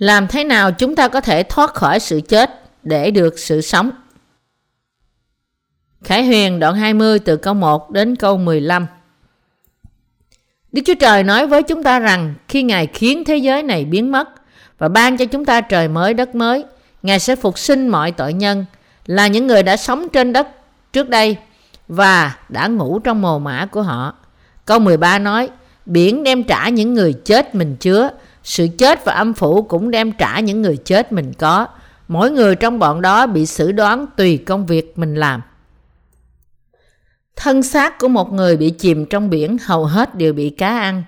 Làm thế nào chúng ta có thể thoát khỏi sự chết để được sự sống? Khải Huyền đoạn 20 từ câu 1 đến câu 15. Đức Chúa Trời nói với chúng ta rằng khi Ngài khiến thế giới này biến mất và ban cho chúng ta trời mới đất mới, Ngài sẽ phục sinh mọi tội nhân là những người đã sống trên đất trước đây và đã ngủ trong mồ mả của họ. Câu 13 nói, biển đem trả những người chết mình chứa, sự chết và âm phủ cũng đem trả những người chết mình có. Mỗi người trong bọn đó bị xử đoán tùy công việc mình làm. Thân xác của một người bị chìm trong biển hầu hết đều bị cá ăn,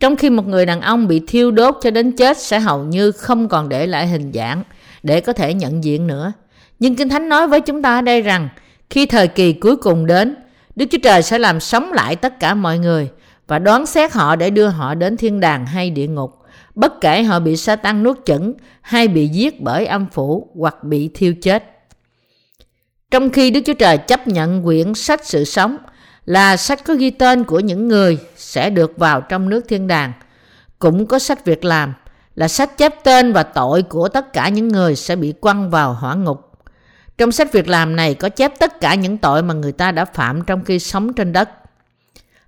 trong khi một người đàn ông bị thiêu đốt cho đến chết sẽ hầu như không còn để lại hình dạng để có thể nhận diện nữa. Nhưng Kinh Thánh nói với chúng ta ở đây rằng khi thời kỳ cuối cùng đến, Đức Chúa Trời sẽ làm sống lại tất cả mọi người và đoán xét họ để đưa họ đến thiên đàng hay địa ngục, bất kể họ bị Sa-tan nuốt chửng hay bị giết bởi âm phủ hoặc bị thiêu chết. Trong khi Đức Chúa Trời chấp nhận quyển sách sự sống là sách có ghi tên của những người sẽ được vào trong nước thiên đàng, cũng có sách việc làm là sách chép tên và tội của tất cả những người sẽ bị quăng vào hỏa ngục. Trong sách việc làm này có chép tất cả những tội mà người ta đã phạm trong khi sống trên đất.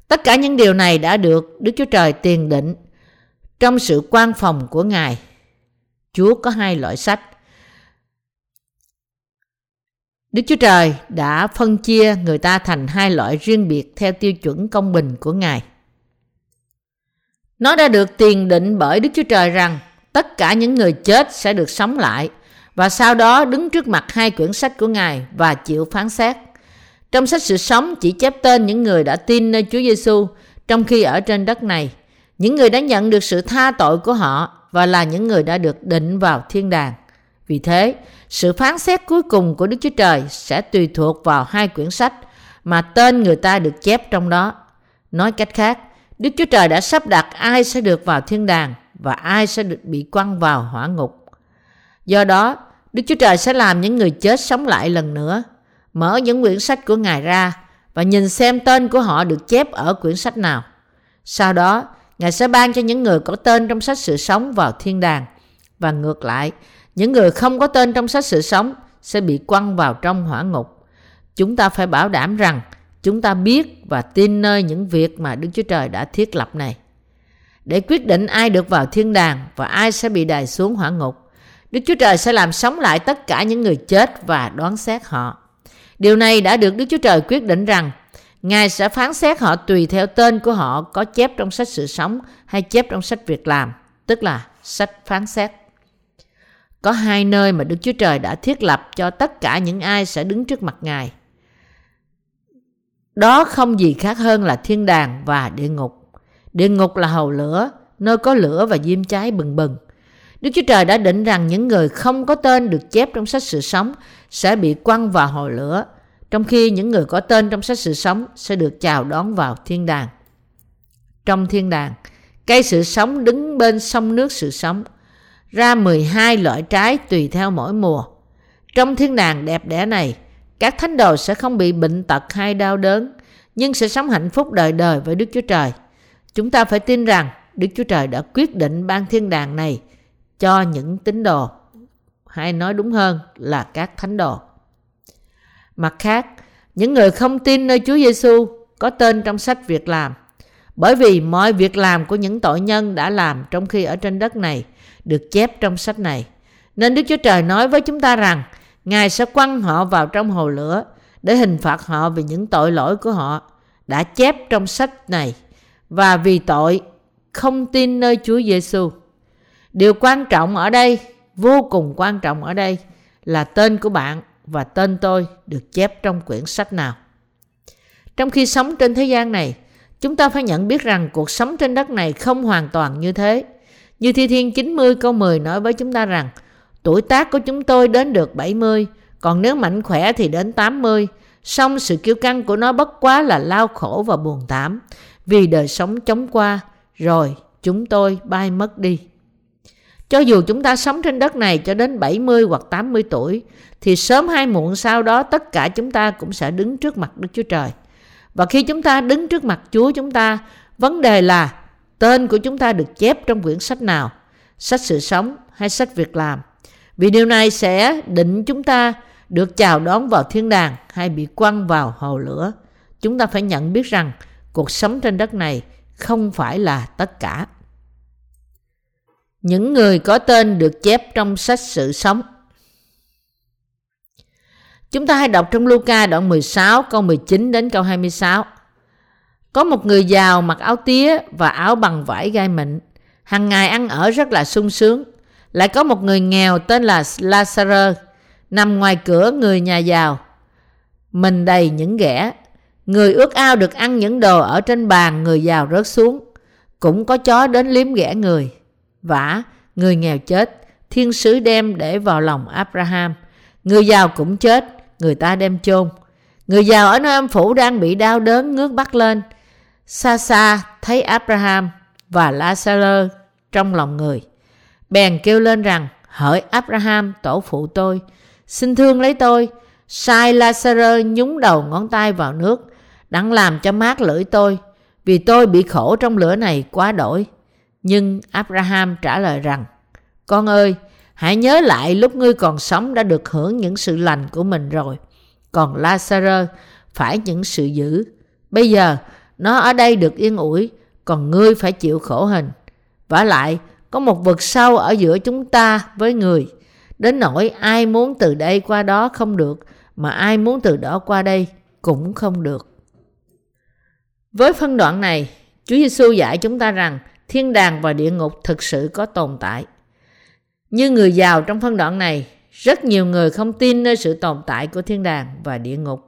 Tất cả những điều này đã được Đức Chúa Trời tiền định trong sự quan phòng của Ngài. Chúa có hai loại sách. Đức Chúa Trời đã phân chia người ta thành hai loại riêng biệt theo tiêu chuẩn công bình của Ngài. Nó đã được tiền định bởi Đức Chúa Trời rằng tất cả những người chết sẽ được sống lại và sau đó đứng trước mặt hai quyển sách của Ngài và chịu phán xét. Trong sách sự sống chỉ chép tên những người đã tin nơi Chúa Giê-xu trong khi ở trên đất này, những người đã nhận được sự tha tội của họ và là những người đã được định vào thiên đàng. Vì thế, sự phán xét cuối cùng của Đức Chúa Trời sẽ tùy thuộc vào hai quyển sách mà tên người ta được chép trong đó. Nói cách khác, Đức Chúa Trời đã sắp đặt ai sẽ được vào thiên đàng và ai sẽ được bị quăng vào hỏa ngục. Do đó, Đức Chúa Trời sẽ làm những người chết sống lại lần nữa, mở những quyển sách của Ngài ra và nhìn xem tên của họ được chép ở quyển sách nào. Sau đó, Ngài sẽ ban cho những người có tên trong sách sự sống vào thiên đàng và ngược lại, những người không có tên trong sách sự sống sẽ bị quăng vào trong hỏa ngục. Chúng ta phải bảo đảm rằng chúng ta biết và tin nơi những việc mà Đức Chúa Trời đã thiết lập này. Để quyết định ai được vào thiên đàng và ai sẽ bị đày xuống hỏa ngục, Đức Chúa Trời sẽ làm sống lại tất cả những người chết và đoán xét họ. Điều này đã được Đức Chúa Trời quyết định rằng Ngài sẽ phán xét họ tùy theo tên của họ có chép trong sách sự sống hay chép trong sách việc làm, tức là sách phán xét. Có hai nơi mà Đức Chúa Trời đã thiết lập cho tất cả những ai sẽ đứng trước mặt Ngài. Đó không gì khác hơn là thiên đàng và địa ngục. Địa ngục là hầu lửa, nơi có lửa và diêm cháy bừng bừng. Đức Chúa Trời đã định rằng những người không có tên được chép trong sách sự sống sẽ bị quăng vào hồ lửa, trong khi những người có tên trong sách sự sống sẽ được chào đón vào thiên đàng. Trong thiên đàng, cây sự sống đứng bên sông nước sự sống, ra 12 loại trái tùy theo mỗi mùa. Trong thiên đàng đẹp đẽ này, các thánh đồ sẽ không bị bệnh tật hay đau đớn, nhưng sẽ sống hạnh phúc đời đời với Đức Chúa Trời. Chúng ta phải tin rằng Đức Chúa Trời đã quyết định ban thiên đàng này cho những tín đồ, hay nói đúng hơn là các thánh đồ. Mặt khác, những người không tin nơi Chúa Giê-xu có tên trong sách việc làm, bởi vì mọi việc làm của những tội nhân đã làm trong khi ở trên đất này được chép trong sách này, nên Đức Chúa Trời nói với chúng ta rằng Ngài sẽ quăng họ vào trong hồ lửa để hình phạt họ vì những tội lỗi của họ đã chép trong sách này và vì tội không tin nơi Chúa Giê-xu. Điều quan trọng ở đây, vô cùng quan trọng ở đây, là tên của bạn và tên tôi được chép trong quyển sách nào. Trong khi sống trên thế gian này, chúng ta phải nhận biết rằng cuộc sống trên đất này không hoàn toàn như thế. Như Thi Thiên 90 câu 10 nói với chúng ta rằng tuổi tác của chúng tôi đến được 70, còn nếu mạnh khỏe thì đến 80. Song sự kiêu căng của nó bất quá là lao khổ và buồn thảm, vì đời sống chóng qua, rồi chúng tôi bay mất đi. Cho dù chúng ta sống trên đất này cho đến 70 hoặc 80 tuổi, thì sớm hay muộn sau đó tất cả chúng ta cũng sẽ đứng trước mặt Đức Chúa Trời. Và khi chúng ta đứng trước mặt Chúa chúng ta, vấn đề là tên của chúng ta được chép trong quyển sách nào. sách sự sống hay sách việc làm. Vì điều này sẽ định chúng ta được chào đón vào thiên đàng hay bị quăng vào hồ lửa. Chúng ta phải nhận biết rằng cuộc sống trên đất này không phải là tất cả. Những người có tên được chép trong sách sự sống. Chúng ta hãy đọc trong Luca đoạn 16 câu 19 đến câu 26. Có một người giàu mặc áo tía và áo bằng vải gai mịn, hằng ngày ăn ở rất là sung sướng. Lại có một người nghèo tên là La-xa-rơ, nằm ngoài cửa người nhà giàu, mình đầy những ghẻ. Người ước ao được ăn những đồ ở trên bàn người giàu rớt xuống. Cũng có chó đến liếm ghẻ người. Vả, người nghèo chết, thiên sứ đem để vào lòng Abraham. Người giàu cũng chết, người ta đem chôn. Người giàu ở nơi âm phủ đang bị đau đớn ngước mắt lên. Xa xa thấy Abraham và La-xa-rơ trong lòng người. Bèn kêu lên rằng, hỡi Abraham tổ phụ tôi, xin thương lấy tôi. Sai La-xa-rơ nhúng đầu ngón tay vào nước, đặng làm cho mát lưỡi tôi, vì tôi bị khổ trong lửa này quá đổi. Nhưng Abraham trả lời rằng, con ơi, hãy nhớ lại lúc ngươi còn sống đã được hưởng những sự lành của mình rồi. Còn La-xa-rơ phải những sự dữ. Bây giờ nó ở đây được yên ủi, còn ngươi phải chịu khổ hình. Vả lại, có một vực sâu ở giữa chúng ta với người, đến nỗi ai muốn từ đây qua đó không được, mà ai muốn từ đó qua đây cũng không được. Với phân đoạn này, Chúa Giêsu dạy chúng ta rằng thiên đàng và địa ngục thực sự có tồn tại. Như người giàu trong phân đoạn này, rất nhiều người không tin nơi sự tồn tại của thiên đàng và địa ngục.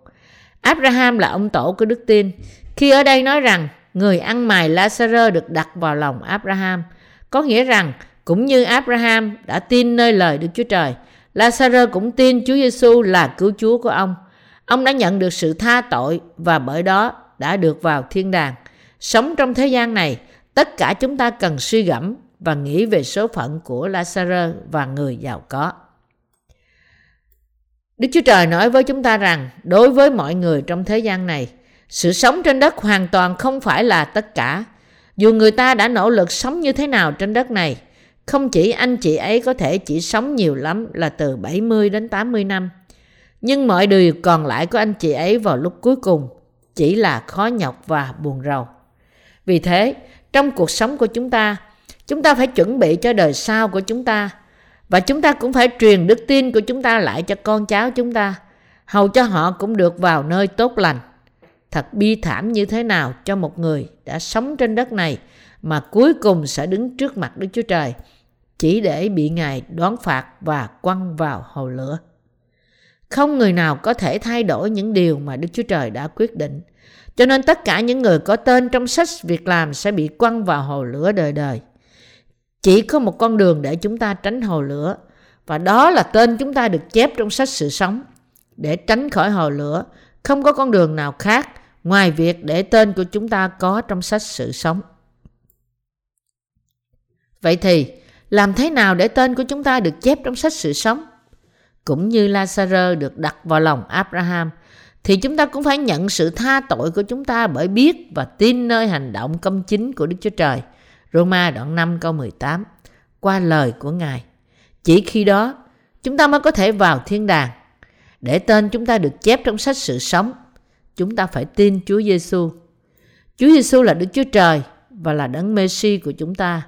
Abraham là ông tổ của đức tin, khi ở đây nói rằng người ăn mày La-xa-rơ được đặt vào lòng Abraham, có nghĩa rằng cũng như Abraham đã tin nơi lời Đức Chúa Trời, La-xa-rơ cũng tin Chúa Giêsu là cứu Chúa của ông. Ông đã nhận được sự tha tội và bởi đó đã được vào thiên đàng. Sống trong thế gian này, tất cả chúng ta cần suy gẫm và nghĩ về số phận của La-xa-rơ và người giàu có. Đức Chúa Trời nói với chúng ta rằng, đối với mọi người trong thế gian này, sự sống trên đất hoàn toàn không phải là tất cả. Dù người ta đã nỗ lực sống như thế nào trên đất này, không chỉ anh chị ấy có thể chỉ sống nhiều lắm là từ 70 đến 80 năm. Nhưng mọi điều còn lại của anh chị ấy vào lúc cuối cùng chỉ là khó nhọc và buồn rầu. Vì thế, trong cuộc sống của chúng ta phải chuẩn bị cho đời sau của chúng ta. Và chúng ta cũng phải truyền đức tin của chúng ta lại cho con cháu chúng ta, hầu cho họ cũng được vào nơi tốt lành. Thật bi thảm như thế nào cho một người đã sống trên đất này mà cuối cùng sẽ đứng trước mặt Đức Chúa Trời, chỉ để bị Ngài đoán phạt và quăng vào hồ lửa. Không người nào có thể thay đổi những điều mà Đức Chúa Trời đã quyết định. Cho nên tất cả những người có tên trong sách việc làm sẽ bị quăng vào hồ lửa đời đời. Chỉ có một con đường để chúng ta tránh hồ lửa, và đó là tên chúng ta được chép trong sách sự sống. Để tránh khỏi hồ lửa, không có con đường nào khác ngoài việc để tên của chúng ta có trong sách sự sống. Vậy thì, làm thế nào để tên của chúng ta được chép trong sách sự sống? Cũng như La-xa-rơ được đặt vào lòng Abraham, thì chúng ta cũng phải nhận sự tha tội của chúng ta bởi biết và tin nơi hành động công chính của Đức Chúa Trời. Roma đoạn 5 câu 18, qua lời của Ngài. Chỉ khi đó, chúng ta mới có thể vào thiên đàng. Để tên chúng ta được chép trong sách sự sống, chúng ta phải tin Chúa Giêsu. Chúa Giêsu là Đức Chúa Trời và là Đấng Mêsi của chúng ta.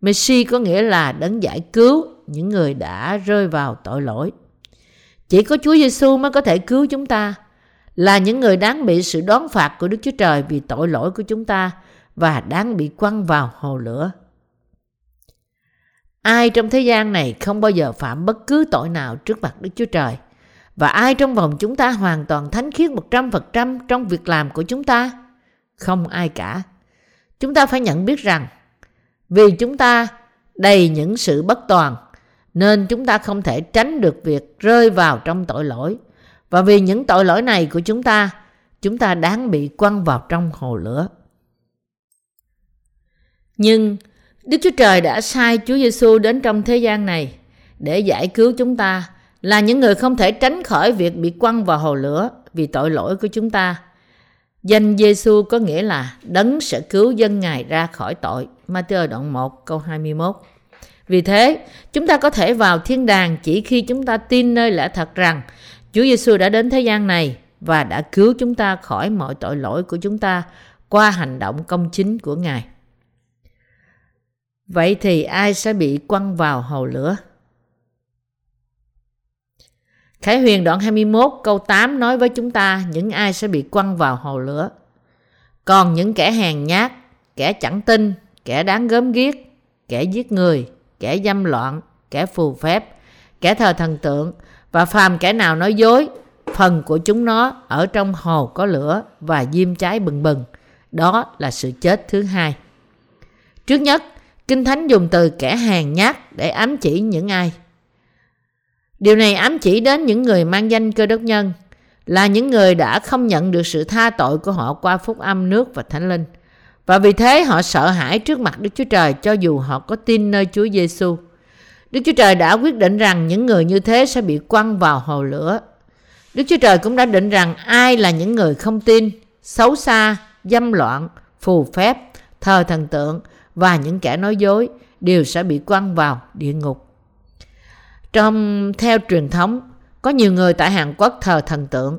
Messi có nghĩa là Đấng giải cứu những người đã rơi vào tội lỗi. Chỉ có Chúa Giêsu mới có thể cứu chúng ta, là những người đáng bị sự đoán phạt của Đức Chúa Trời vì tội lỗi của chúng ta và đáng bị quăng vào hồ lửa. Ai trong thế gian này không bao giờ phạm bất cứ tội nào trước mặt Đức Chúa Trời, và ai trong vòng chúng ta hoàn toàn thánh khiết 100% trong việc làm của chúng ta? Không ai cả. Chúng ta phải nhận biết rằng vì chúng ta đầy những sự bất toàn, nên chúng ta không thể tránh được việc rơi vào trong tội lỗi. Và vì những tội lỗi này của chúng ta đáng bị quăng vào trong hồ lửa. Nhưng Đức Chúa Trời đã sai Chúa Giêsu đến trong thế gian này để giải cứu chúng ta, là những người không thể tránh khỏi việc bị quăng vào hồ lửa vì tội lỗi của chúng ta. Danh Giêsu có nghĩa là Đấng sẽ cứu dân Ngài ra khỏi tội. Ma-thi-ơ đoạn 1 câu 21. Vì thế, chúng ta có thể vào thiên đàng chỉ khi chúng ta tin nơi lẽ thật rằng Chúa Giê-xu đã đến thế gian này và đã cứu chúng ta khỏi mọi tội lỗi của chúng ta qua hành động công chính của Ngài. Vậy thì ai sẽ bị quăng vào hồ lửa? Khải Huyền đoạn 21 câu 8 nói với chúng ta những ai sẽ bị quăng vào hồ lửa. Còn những kẻ hèn nhát, kẻ chẳng tin, kẻ đáng gớm ghiếc, kẻ giết người, kẻ dâm loạn, kẻ phù phép, kẻ thờ thần tượng và phàm kẻ nào nói dối, phần của chúng nó ở trong hồ có lửa và diêm cháy bừng bừng. Đó là sự chết thứ hai. Trước nhất, Kinh Thánh dùng từ kẻ hèn nhát để ám chỉ những ai. Điều này ám chỉ đến những người mang danh Cơ Đốc nhân, là những người đã không nhận được sự tha tội của họ qua phúc âm nước và Thánh Linh. Và vì thế họ sợ hãi trước mặt Đức Chúa Trời cho dù họ có tin nơi Chúa Giê-xu. Đức Chúa Trời đã quyết định rằng những người như thế sẽ bị quăng vào hồ lửa. Đức Chúa Trời cũng đã định rằng ai là những người không tin, xấu xa, dâm loạn, phù phép, thờ thần tượng và những kẻ nói dối đều sẽ bị quăng vào địa ngục. Theo truyền thống, có nhiều người tại Hàn Quốc thờ thần tượng.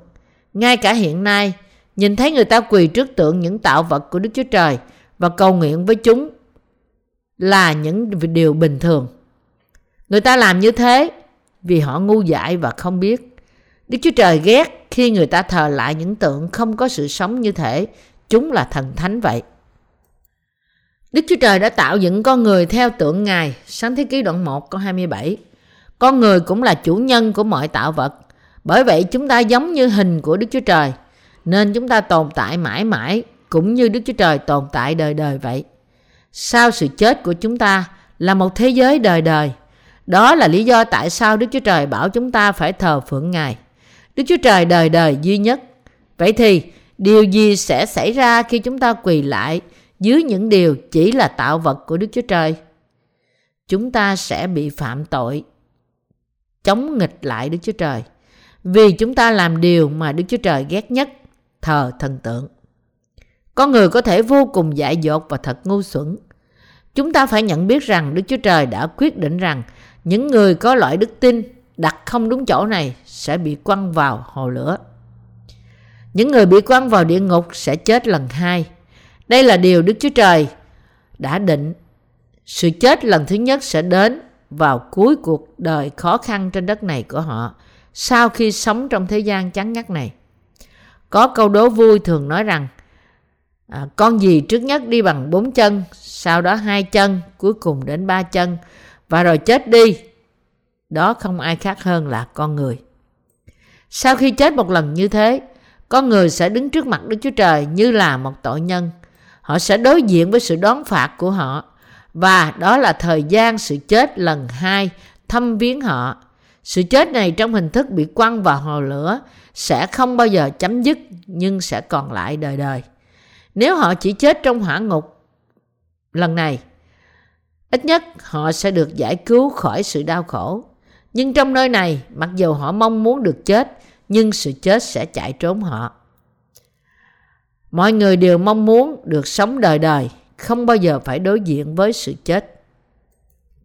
Ngay cả hiện nay, nhìn thấy người ta quỳ trước tượng những tạo vật của Đức Chúa Trời và cầu nguyện với chúng là những điều bình thường. Người ta làm như thế vì họ ngu dại và không biết. Đức Chúa Trời ghét khi người ta thờ lại những tượng không có sự sống như thể chúng là thần thánh vậy. Đức Chúa Trời đã tạo dựng con người theo tượng Ngài, Sáng Thế Ký đoạn 1 câu 27. Con người cũng là chủ nhân của mọi tạo vật. Bởi vậy chúng ta giống như hình của Đức Chúa Trời, nên chúng ta tồn tại mãi mãi cũng như Đức Chúa Trời tồn tại đời đời vậy. Sau sự chết của chúng ta là một thế giới đời đời. Đó là lý do tại sao Đức Chúa Trời bảo chúng ta phải thờ phượng Ngài. Đức Chúa Trời đời đời duy nhất. Vậy thì điều gì sẽ xảy ra khi chúng ta quỳ lại dưới những điều chỉ là tạo vật của Đức Chúa Trời? Chúng ta sẽ bị phạm tội, chống nghịch lại Đức Chúa Trời, vì chúng ta làm điều mà Đức Chúa Trời ghét nhất, thờ thần tượng. Con người có thể vô cùng dại dột và thật ngu xuẩn. Chúng ta phải nhận biết rằng Đức Chúa Trời đã quyết định rằng những người có loại đức tin đặt không đúng chỗ này sẽ bị quăng vào hồ lửa. Những người bị quăng vào địa ngục sẽ chết lần hai. Đây là điều Đức Chúa Trời đã định. Sự chết lần thứ nhất sẽ đến vào cuối cuộc đời khó khăn trên đất này của họ sau khi sống trong thế gian chán ngắt này. Có câu đố vui thường nói rằng con gì trước nhất đi bằng 4 chân, sau đó 2 chân, cuối cùng đến 3 chân và rồi chết đi. Đó không ai khác hơn là con người. Sau khi chết một lần như thế, con người sẽ đứng trước mặt Đức Chúa Trời như là một tội nhân. Họ sẽ đối diện với sự đón phạt của họ, và đó là thời gian sự chết lần hai thăm viếng họ. Sự chết này trong hình thức bị quăng vào hồ lửa sẽ không bao giờ chấm dứt, nhưng sẽ còn lại đời đời. Nếu họ chỉ chết trong hỏa ngục lần này, ít nhất họ sẽ được giải cứu khỏi sự đau khổ. Nhưng trong nơi này, mặc dù họ mong muốn được chết, nhưng sự chết sẽ chạy trốn họ. Mọi người đều mong muốn được sống đời đời, không bao giờ phải đối diện với sự chết.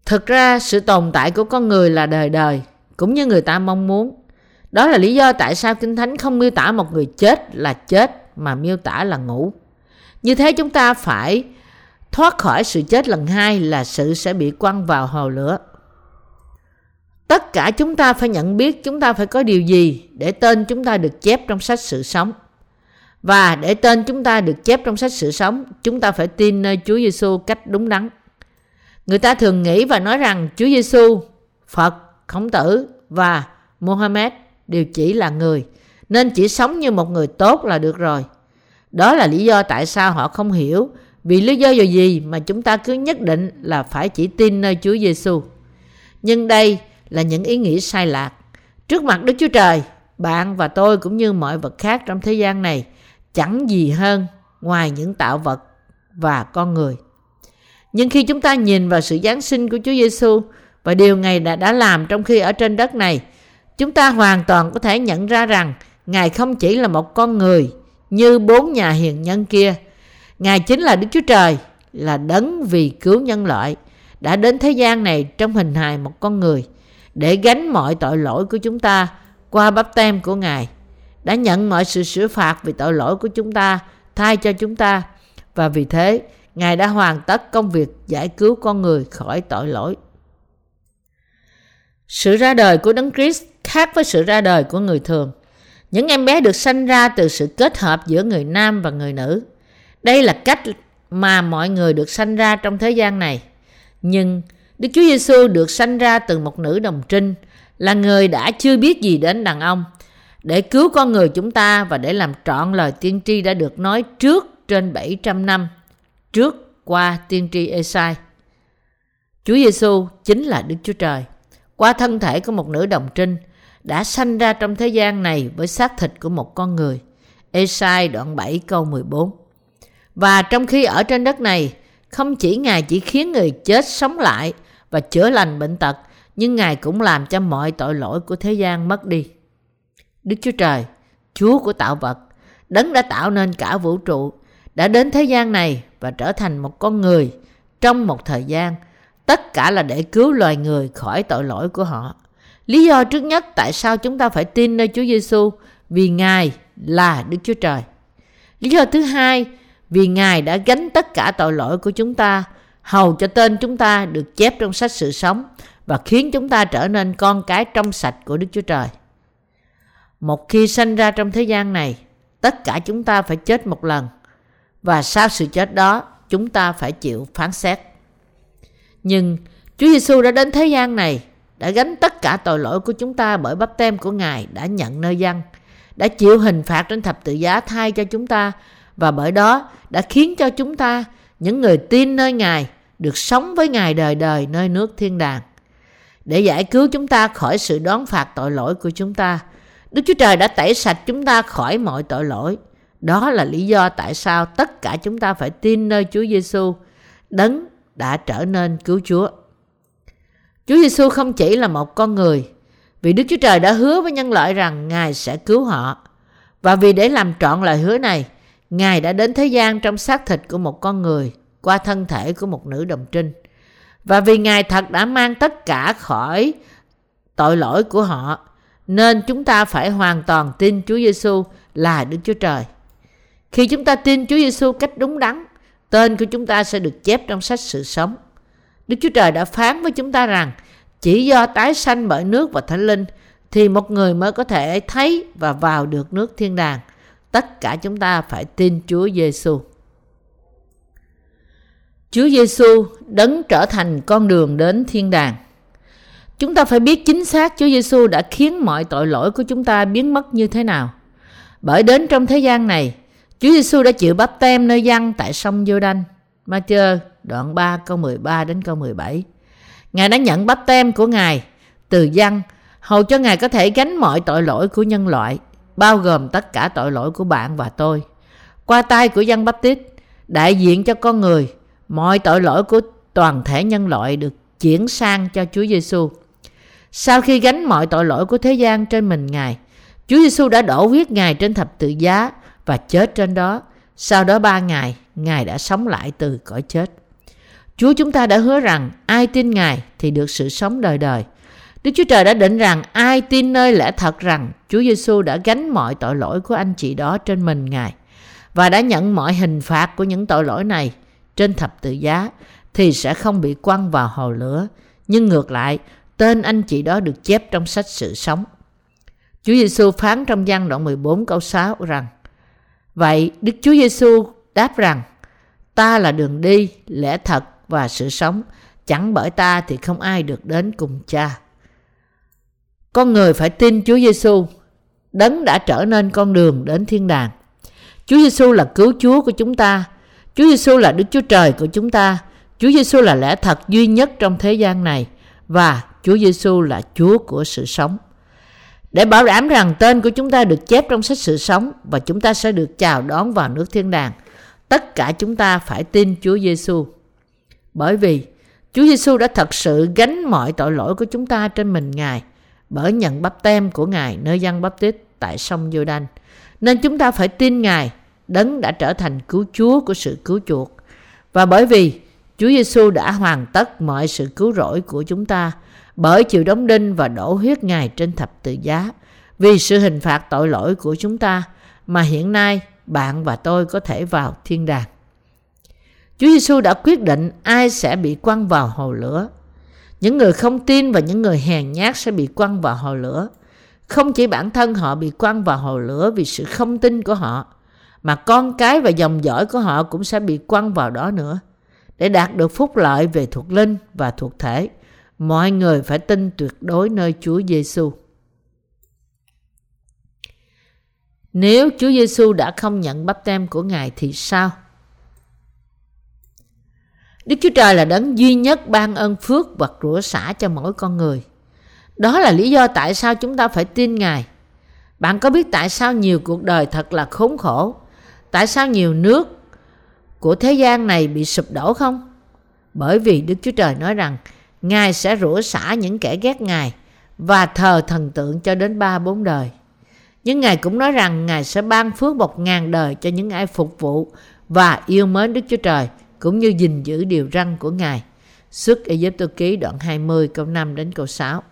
Thực ra, sự tồn tại của con người là đời đời, cũng như người ta mong muốn. Đó là lý do tại sao Kinh Thánh không miêu tả một người chết là chết, mà miêu tả là ngủ. Như thế chúng ta phải thoát khỏi sự chết lần hai là sự sẽ bị quăng vào hồ lửa. Tất cả chúng ta phải nhận biết chúng ta phải có điều gì để tên chúng ta được chép trong sách sự sống. Và để tên chúng ta được chép trong sách sự sống, chúng ta phải tin nơi Chúa Giê-xu cách đúng đắn. Người ta thường nghĩ và nói rằng Chúa Giê-xu, Phật, Khổng Tử và Mohammed đều chỉ là người, nên chỉ sống như một người tốt là được rồi. Đó là lý do tại sao họ không hiểu vì lý do gì mà chúng ta cứ nhất định là phải chỉ tin nơi Chúa Giê-xu. Nhưng đây là những ý nghĩ sai lạc. Trước mặt Đức Chúa Trời, bạn và tôi cũng như mọi vật khác trong thế gian này chẳng gì hơn ngoài những tạo vật và con người. Nhưng khi chúng ta nhìn vào sự Giáng sinh của Chúa Giê-xu và điều Ngài đã làm trong khi ở trên đất này, chúng ta hoàn toàn có thể nhận ra rằng Ngài không chỉ là một con người như 4 nhà hiền nhân kia. Ngài chính là Đức Chúa Trời, là đấng vì cứu nhân loại, đã đến thế gian này trong hình hài một con người để gánh mọi tội lỗi của chúng ta qua báp tem của Ngài, đã nhận mọi sự sửa phạt vì tội lỗi của chúng ta thay cho chúng ta, và vì thế Ngài đã hoàn tất công việc giải cứu con người khỏi tội lỗi. Sự ra đời của Đấng Christ khác với sự ra đời của người thường. Những em bé được sanh ra từ sự kết hợp giữa người nam và người nữ. Đây là cách mà mọi người được sanh ra trong thế gian này. Nhưng Đức Chúa Giêsu được sanh ra từ một nữ đồng trinh, là người đã chưa biết gì đến đàn ông, để cứu con người chúng ta và để làm trọn lời tiên tri đã được nói trước trên 700 năm, trước qua tiên tri Ê-sai. Chúa Giêsu chính là Đức Chúa Trời, qua thân thể của một nữ đồng trinh, đã sanh ra trong thế gian này với xác thịt của một con người. Ê-sai đoạn 7 câu 14. Và trong khi ở trên đất này, không chỉ Ngài chỉ khiến người chết sống lại và chữa lành bệnh tật, nhưng Ngài cũng làm cho mọi tội lỗi của thế gian mất đi. Đức Chúa Trời, Chúa của tạo vật, Đấng đã tạo nên cả vũ trụ, đã đến thế gian này và trở thành một con người trong một thời gian. Tất cả là để cứu loài người khỏi tội lỗi của họ. Lý do trước nhất tại sao chúng ta phải tin nơi Chúa Giêsu, vì Ngài là Đức Chúa Trời. Lý do thứ hai, vì Ngài đã gánh tất cả tội lỗi của chúng ta, hầu cho tên chúng ta được chép trong sách sự sống và khiến chúng ta trở nên con cái trong sạch của Đức Chúa Trời. Một khi sanh ra trong thế gian này, tất cả chúng ta phải chết một lần, và sau sự chết đó chúng ta phải chịu phán xét. Nhưng Chúa Giêsu đã đến thế gian này, đã gánh tất cả tội lỗi của chúng ta bởi báp tem của Ngài đã nhận nơi dân, đã chịu hình phạt trên thập tự giá thay cho chúng ta, và bởi đó đã khiến cho chúng ta, những người tin nơi Ngài, được sống với Ngài đời đời nơi nước thiên đàng. Để giải cứu chúng ta khỏi sự đón phạt tội lỗi của chúng ta, Đức Chúa Trời đã tẩy sạch chúng ta khỏi mọi tội lỗi. Đó là lý do tại sao tất cả chúng ta phải tin nơi Chúa Giêsu, Đấng đã trở nên cứu Chúa. Chúa Giêsu không chỉ là một con người, vì Đức Chúa Trời đã hứa với nhân loại rằng Ngài sẽ cứu họ. Và vì để làm trọn lời hứa này, Ngài đã đến thế gian trong xác thịt của một con người, qua thân thể của một nữ đồng trinh. Và vì Ngài thật đã mang tất cả khỏi tội lỗi của họ, nên chúng ta phải hoàn toàn tin Chúa Giêsu là Đức Chúa Trời. Khi chúng ta tin Chúa Giêsu cách đúng đắn, tên của chúng ta sẽ được chép trong sách sự sống. Đức Chúa Trời đã phán với chúng ta rằng chỉ do tái sanh bởi nước và Thánh Linh thì một người mới có thể thấy và vào được nước thiên đàng. Tất cả chúng ta phải tin Chúa Giêsu. Chúa Giêsu Đấng trở thành con đường đến thiên đàng. Chúng ta phải biết chính xác Chúa Giêsu đã khiến mọi tội lỗi của chúng ta biến mất như thế nào. Bởi đến trong thế gian này, Chúa Giêsu đã chịu báp tem nơi dân tại sông Giô-đanh, Ma-thi-ơ đoạn 3 câu 13 đến câu 17. Ngài đã nhận báp tem của Ngài từ dân, hầu cho Ngài có thể gánh mọi tội lỗi của nhân loại, bao gồm tất cả tội lỗi của bạn và tôi. Qua tay của Giăng Báp-tít, đại diện cho con người, mọi tội lỗi của toàn thể nhân loại được chuyển sang cho Chúa Giêsu. Sau khi gánh mọi tội lỗi của thế gian trên mình Ngài, Chúa Giêsu đã đổ huyết Ngài trên thập tự giá và chết trên đó. Sau đó 3 ngày, Ngài đã sống lại từ cõi chết. Chúa chúng ta đã hứa rằng ai tin Ngài thì được sự sống đời đời. Đức Chúa Trời đã định rằng ai tin nơi lẽ thật rằng Chúa Giêsu đã gánh mọi tội lỗi của anh chị đó trên mình Ngài và đã nhận mọi hình phạt của những tội lỗi này trên thập tự giá thì sẽ không bị quăng vào hồ lửa, nhưng ngược lại, tên anh chị đó được chép trong sách sự sống. Chúa Giêsu phán trong Giăng đoạn 14 câu 6 rằng: Vậy Đức Chúa Giêsu đáp rằng: Ta là đường đi, lẽ thật và sự sống, chẳng bởi ta thì không ai được đến cùng Cha. Con người phải tin Chúa Giêsu, Đấng đã trở nên con đường đến thiên đàng. Chúa Giêsu là cứu Chúa của chúng ta, Chúa Giêsu là Đức Chúa Trời của chúng ta, Chúa Giêsu là lẽ thật duy nhất trong thế gian này và Chúa Giêsu là Chúa của sự sống. Để bảo đảm rằng tên của chúng ta được chép trong sách sự sống và chúng ta sẽ được chào đón vào nước thiên đàng, tất cả chúng ta phải tin Chúa Giêsu. Bởi vì Chúa Giêsu đã thật sự gánh mọi tội lỗi của chúng ta trên mình Ngài bởi nhận báp tem của Ngài nơi Giăng Báp-tít tại sông Giô-đanh, nên chúng ta phải tin Ngài, Đấng đã trở thành cứu Chúa của sự cứu chuộc. Và bởi vì Chúa Giêsu đã hoàn tất mọi sự cứu rỗi của chúng ta bởi chịu đóng đinh và đổ huyết Ngài trên thập tự giá vì sự hình phạt tội lỗi của chúng ta, mà hiện nay bạn và tôi có thể vào thiên đàng. Chúa Giêsu đã quyết định ai sẽ bị quăng vào hồ lửa. Những người không tin và những người hèn nhát sẽ bị quăng vào hồ lửa. Không chỉ bản thân họ bị quăng vào hồ lửa vì sự không tin của họ, mà con cái và dòng dõi của họ cũng sẽ bị quăng vào đó nữa. Để đạt được phúc lợi về thuộc linh và thuộc thể, mọi người phải tin tuyệt đối nơi Chúa Giêsu. Nếu Chúa Giêsu đã không nhận báp têm của Ngài thì sao? Đức Chúa Trời là đấng duy nhất ban ơn phước và rửa xả cho mỗi con người. Đó là lý do tại sao chúng ta phải tin Ngài. Bạn có biết tại sao nhiều cuộc đời thật là khốn khổ? Tại sao nhiều nước của thế gian này bị sụp đổ không? Bởi vì Đức Chúa Trời nói rằng Ngài sẽ rửa xả những kẻ ghét Ngài và thờ thần tượng cho đến 3-4 đời. Nhưng Ngài cũng nói rằng Ngài sẽ ban phước 1.000 đời cho những ai phục vụ và yêu mến Đức Chúa Trời, cũng như gìn giữ điều răn của Ngài. Xuất Ê-díp-tô Ký đoạn 20 câu 5 đến câu 6.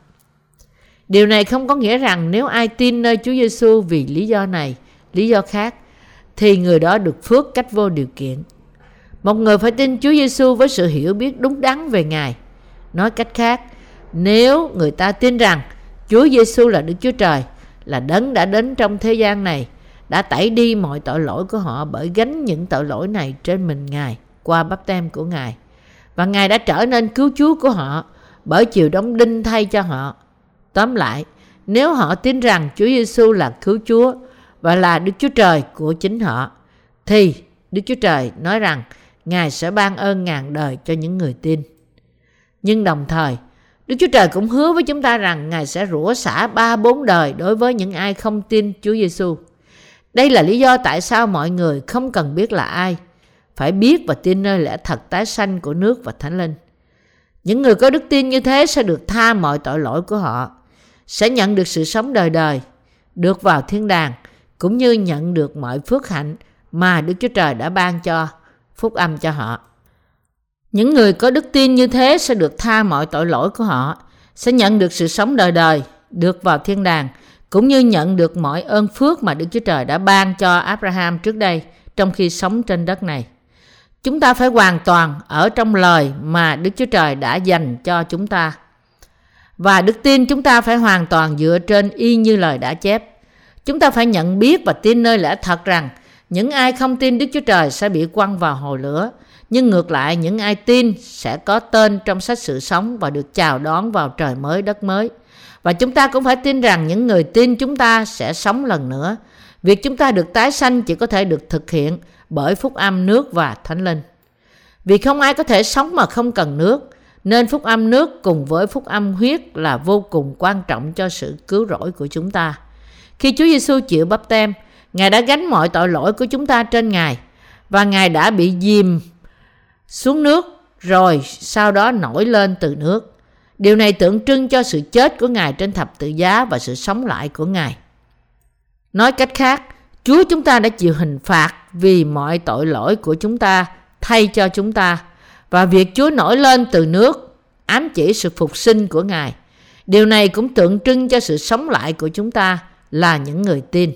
Điều này không có nghĩa rằng nếu ai tin nơi Chúa Giêsu vì lý do này, lý do khác, thì người đó được phước cách vô điều kiện. Một người phải tin Chúa Giêsu với sự hiểu biết đúng đắn về Ngài. Nói cách khác, nếu người ta tin rằng Chúa Giêsu là Đức Chúa Trời, là đấng đã đến trong thế gian này, đã tẩy đi mọi tội lỗi của họ bởi gánh những tội lỗi này trên mình Ngài qua báp têm của Ngài, và Ngài đã trở nên cứu Chúa của họ bởi chịu đóng đinh thay cho họ. Tóm lại, nếu họ tin rằng Chúa Giêsu là cứu Chúa và là Đức Chúa Trời của chính họ, thì Đức Chúa Trời nói rằng Ngài sẽ ban ơn 1.000 đời cho những người tin. Nhưng đồng thời, Đức Chúa Trời cũng hứa với chúng ta rằng Ngài sẽ rủa xả 3-4 đời đối với những ai không tin Chúa Giêsu. Đây là lý do tại sao mọi người, không cần biết là ai, phải biết và tin nơi lẽ thật tái sanh của nước và Thánh Linh. Những người có đức tin như thế sẽ được tha mọi tội lỗi của họ, sẽ nhận được sự sống đời đời, được vào thiên đàng, cũng như nhận được mọi phước hạnh mà Đức Chúa Trời đã ban cho, phúc âm cho họ. Những người có đức tin như thế sẽ được tha mọi tội lỗi của họ, sẽ nhận được sự sống đời đời, được vào thiên đàng, cũng như nhận được mọi ơn phước mà Đức Chúa Trời đã ban cho Abraham trước đây trong khi sống trên đất này. Chúng ta phải hoàn toàn ở trong lời mà Đức Chúa Trời đã dành cho chúng ta. Và đức tin chúng ta phải hoàn toàn dựa trên y như lời đã chép. Chúng ta phải nhận biết và tin nơi lẽ thật rằng những ai không tin Đức Chúa Trời sẽ bị quăng vào hồ lửa. Nhưng ngược lại, những ai tin sẽ có tên trong sách sự sống và được chào đón vào trời mới đất mới. Và chúng ta cũng phải tin rằng những người tin chúng ta sẽ sống lần nữa. Việc chúng ta được tái sanh chỉ có thể được thực hiện bởi phúc âm nước và Thánh Linh. Vì không ai có thể sống mà không cần nước, nên phúc âm nước cùng với phúc âm huyết là vô cùng quan trọng cho sự cứu rỗi của chúng ta. Khi Chúa Giêsu chịu báp têm, Ngài đã gánh mọi tội lỗi của chúng ta trên Ngài, và Ngài đã bị dìm xuống nước rồi sau đó nổi lên từ nước. Điều này tượng trưng cho sự chết của Ngài trên thập tự giá và sự sống lại của Ngài. Nói cách khác, Chúa chúng ta đã chịu hình phạt vì mọi tội lỗi của chúng ta thay cho chúng ta, và việc Chúa nổi lên từ nước ám chỉ sự phục sinh của Ngài. Điều này cũng tượng trưng cho sự sống lại của chúng ta là những người tin.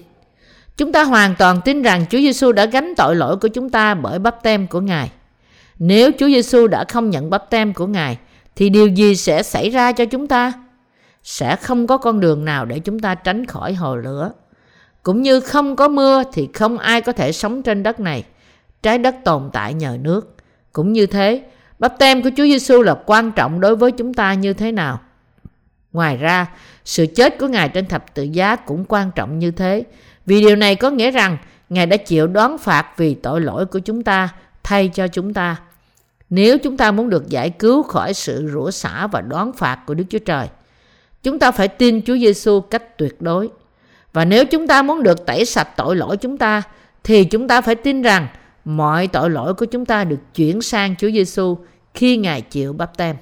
Chúng ta hoàn toàn tin rằng Chúa Giêsu đã gánh tội lỗi của chúng ta bởi báp têm của Ngài. Nếu Chúa Giêsu đã không nhận báp têm của Ngài thì điều gì sẽ xảy ra cho chúng ta? Sẽ không có con đường nào để chúng ta tránh khỏi hồ lửa. Cũng như không có mưa thì không ai có thể sống trên đất này. Trái đất tồn tại nhờ nước. Cũng như thế, báp têm của Chúa Giêsu là quan trọng đối với chúng ta như thế nào. Ngoài ra, sự chết của Ngài trên thập tự giá cũng quan trọng như thế, vì điều này có nghĩa rằng Ngài đã chịu đoán phạt vì tội lỗi của chúng ta thay cho chúng ta. Nếu chúng ta muốn được giải cứu khỏi sự rủa xả và đoán phạt của Đức Chúa Trời, chúng ta phải tin Chúa Giêsu cách tuyệt đối. Và nếu chúng ta muốn được tẩy sạch tội lỗi chúng ta, thì chúng ta phải tin rằng mọi tội lỗi của chúng ta được chuyển sang Chúa Giêsu khi Ngài chịu báp têm.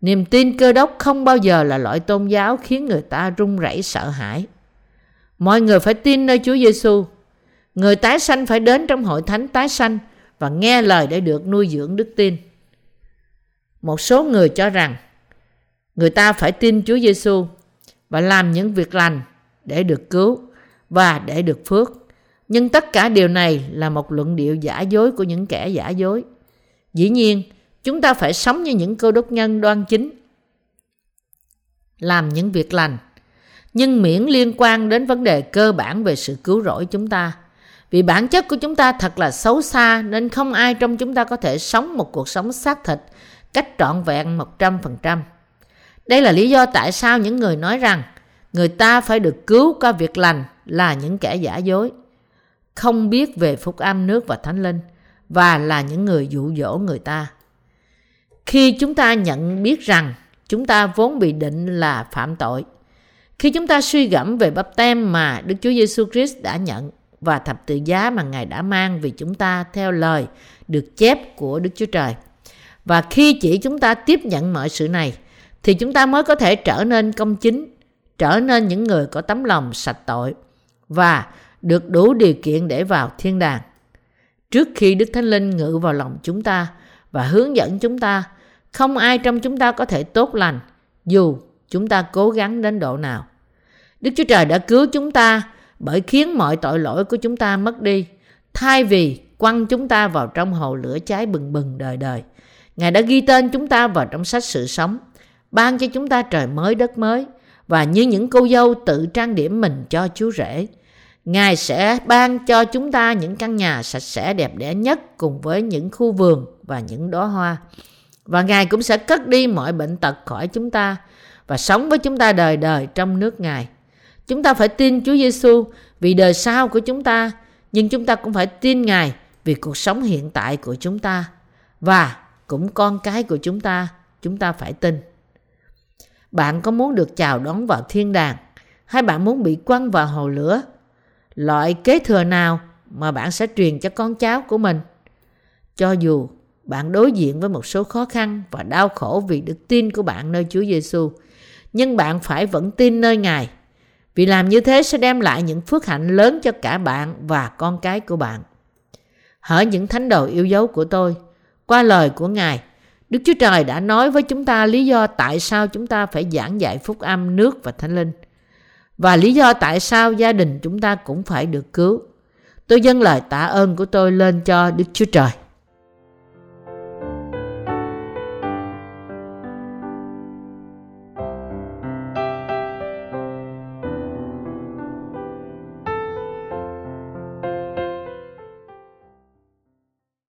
Niềm tin Cơ đốc không bao giờ là loại tôn giáo khiến người ta run rẩy sợ hãi. Mọi người phải tin nơi Chúa Giêsu. Người tái sanh phải đến trong hội thánh tái sanh và nghe lời để được nuôi dưỡng đức tin. Một số người cho rằng người ta phải tin Chúa Giê-xu và làm những việc lành để được cứu và để được phước. Nhưng tất cả điều này là một luận điệu giả dối của những kẻ giả dối. Dĩ nhiên, chúng ta phải sống như những cơ đốc nhân đoan chính, làm những việc lành, nhưng miễn liên quan đến vấn đề cơ bản về sự cứu rỗi chúng ta. Vì bản chất của chúng ta thật là xấu xa, nên không ai trong chúng ta có thể sống một cuộc sống xác thịt cách trọn vẹn 100%. Đây là lý do tại sao những người nói rằng người ta phải được cứu qua việc lành là những kẻ giả dối, không biết về phúc âm nước và thánh linh, và là những người dụ dỗ người ta. Khi chúng ta nhận biết rằng chúng ta vốn bị định là phạm tội, khi chúng ta suy gẫm về báp têm mà Đức Chúa Giêsu Christ đã nhận và thập tự giá mà Ngài đã mang vì chúng ta theo lời được chép của Đức Chúa Trời, và khi chỉ chúng ta tiếp nhận mọi sự này, thì chúng ta mới có thể trở nên công chính, trở nên những người có tấm lòng sạch tội và được đủ điều kiện để vào thiên đàng. Trước khi Đức Thánh Linh ngự vào lòng chúng ta và hướng dẫn chúng ta, không ai trong chúng ta có thể tốt lành dù chúng ta cố gắng đến độ nào. Đức Chúa Trời đã cứu chúng ta bởi khiến mọi tội lỗi của chúng ta mất đi, thay vì quăng chúng ta vào trong hồ lửa cháy bừng bừng đời đời. Ngài đã ghi tên chúng ta vào trong sách sự sống, ban cho chúng ta trời mới đất mới, và như những cô dâu tự trang điểm mình cho chú rể, Ngài sẽ ban cho chúng ta những căn nhà sạch sẽ đẹp đẽ nhất cùng với những khu vườn và những đóa hoa. Và Ngài cũng sẽ cất đi mọi bệnh tật khỏi chúng ta và sống với chúng ta đời đời trong nước Ngài. Chúng ta phải tin Chúa Giê-xu vì đời sau của chúng ta, nhưng chúng ta cũng phải tin Ngài vì cuộc sống hiện tại của chúng ta và cũng con cái của chúng ta phải tin. Bạn có muốn được chào đón vào thiên đàng hay bạn muốn bị quăng vào hồ lửa? Loại kế thừa nào mà bạn sẽ truyền cho con cháu của mình? Cho dù bạn đối diện với một số khó khăn và đau khổ vì đức tin của bạn nơi Chúa Giê-xu, nhưng bạn phải vẫn tin nơi Ngài, vì làm như thế sẽ đem lại những phước hạnh lớn cho cả bạn và con cái của bạn. Hỡi những thánh đồ yêu dấu của tôi, qua lời của Ngài, Đức Chúa Trời đã nói với chúng ta lý do tại sao chúng ta phải giảng dạy phúc âm nước và thánh linh, và lý do tại sao gia đình chúng ta cũng phải được cứu. Tôi dâng lời tạ ơn của tôi lên cho Đức Chúa Trời.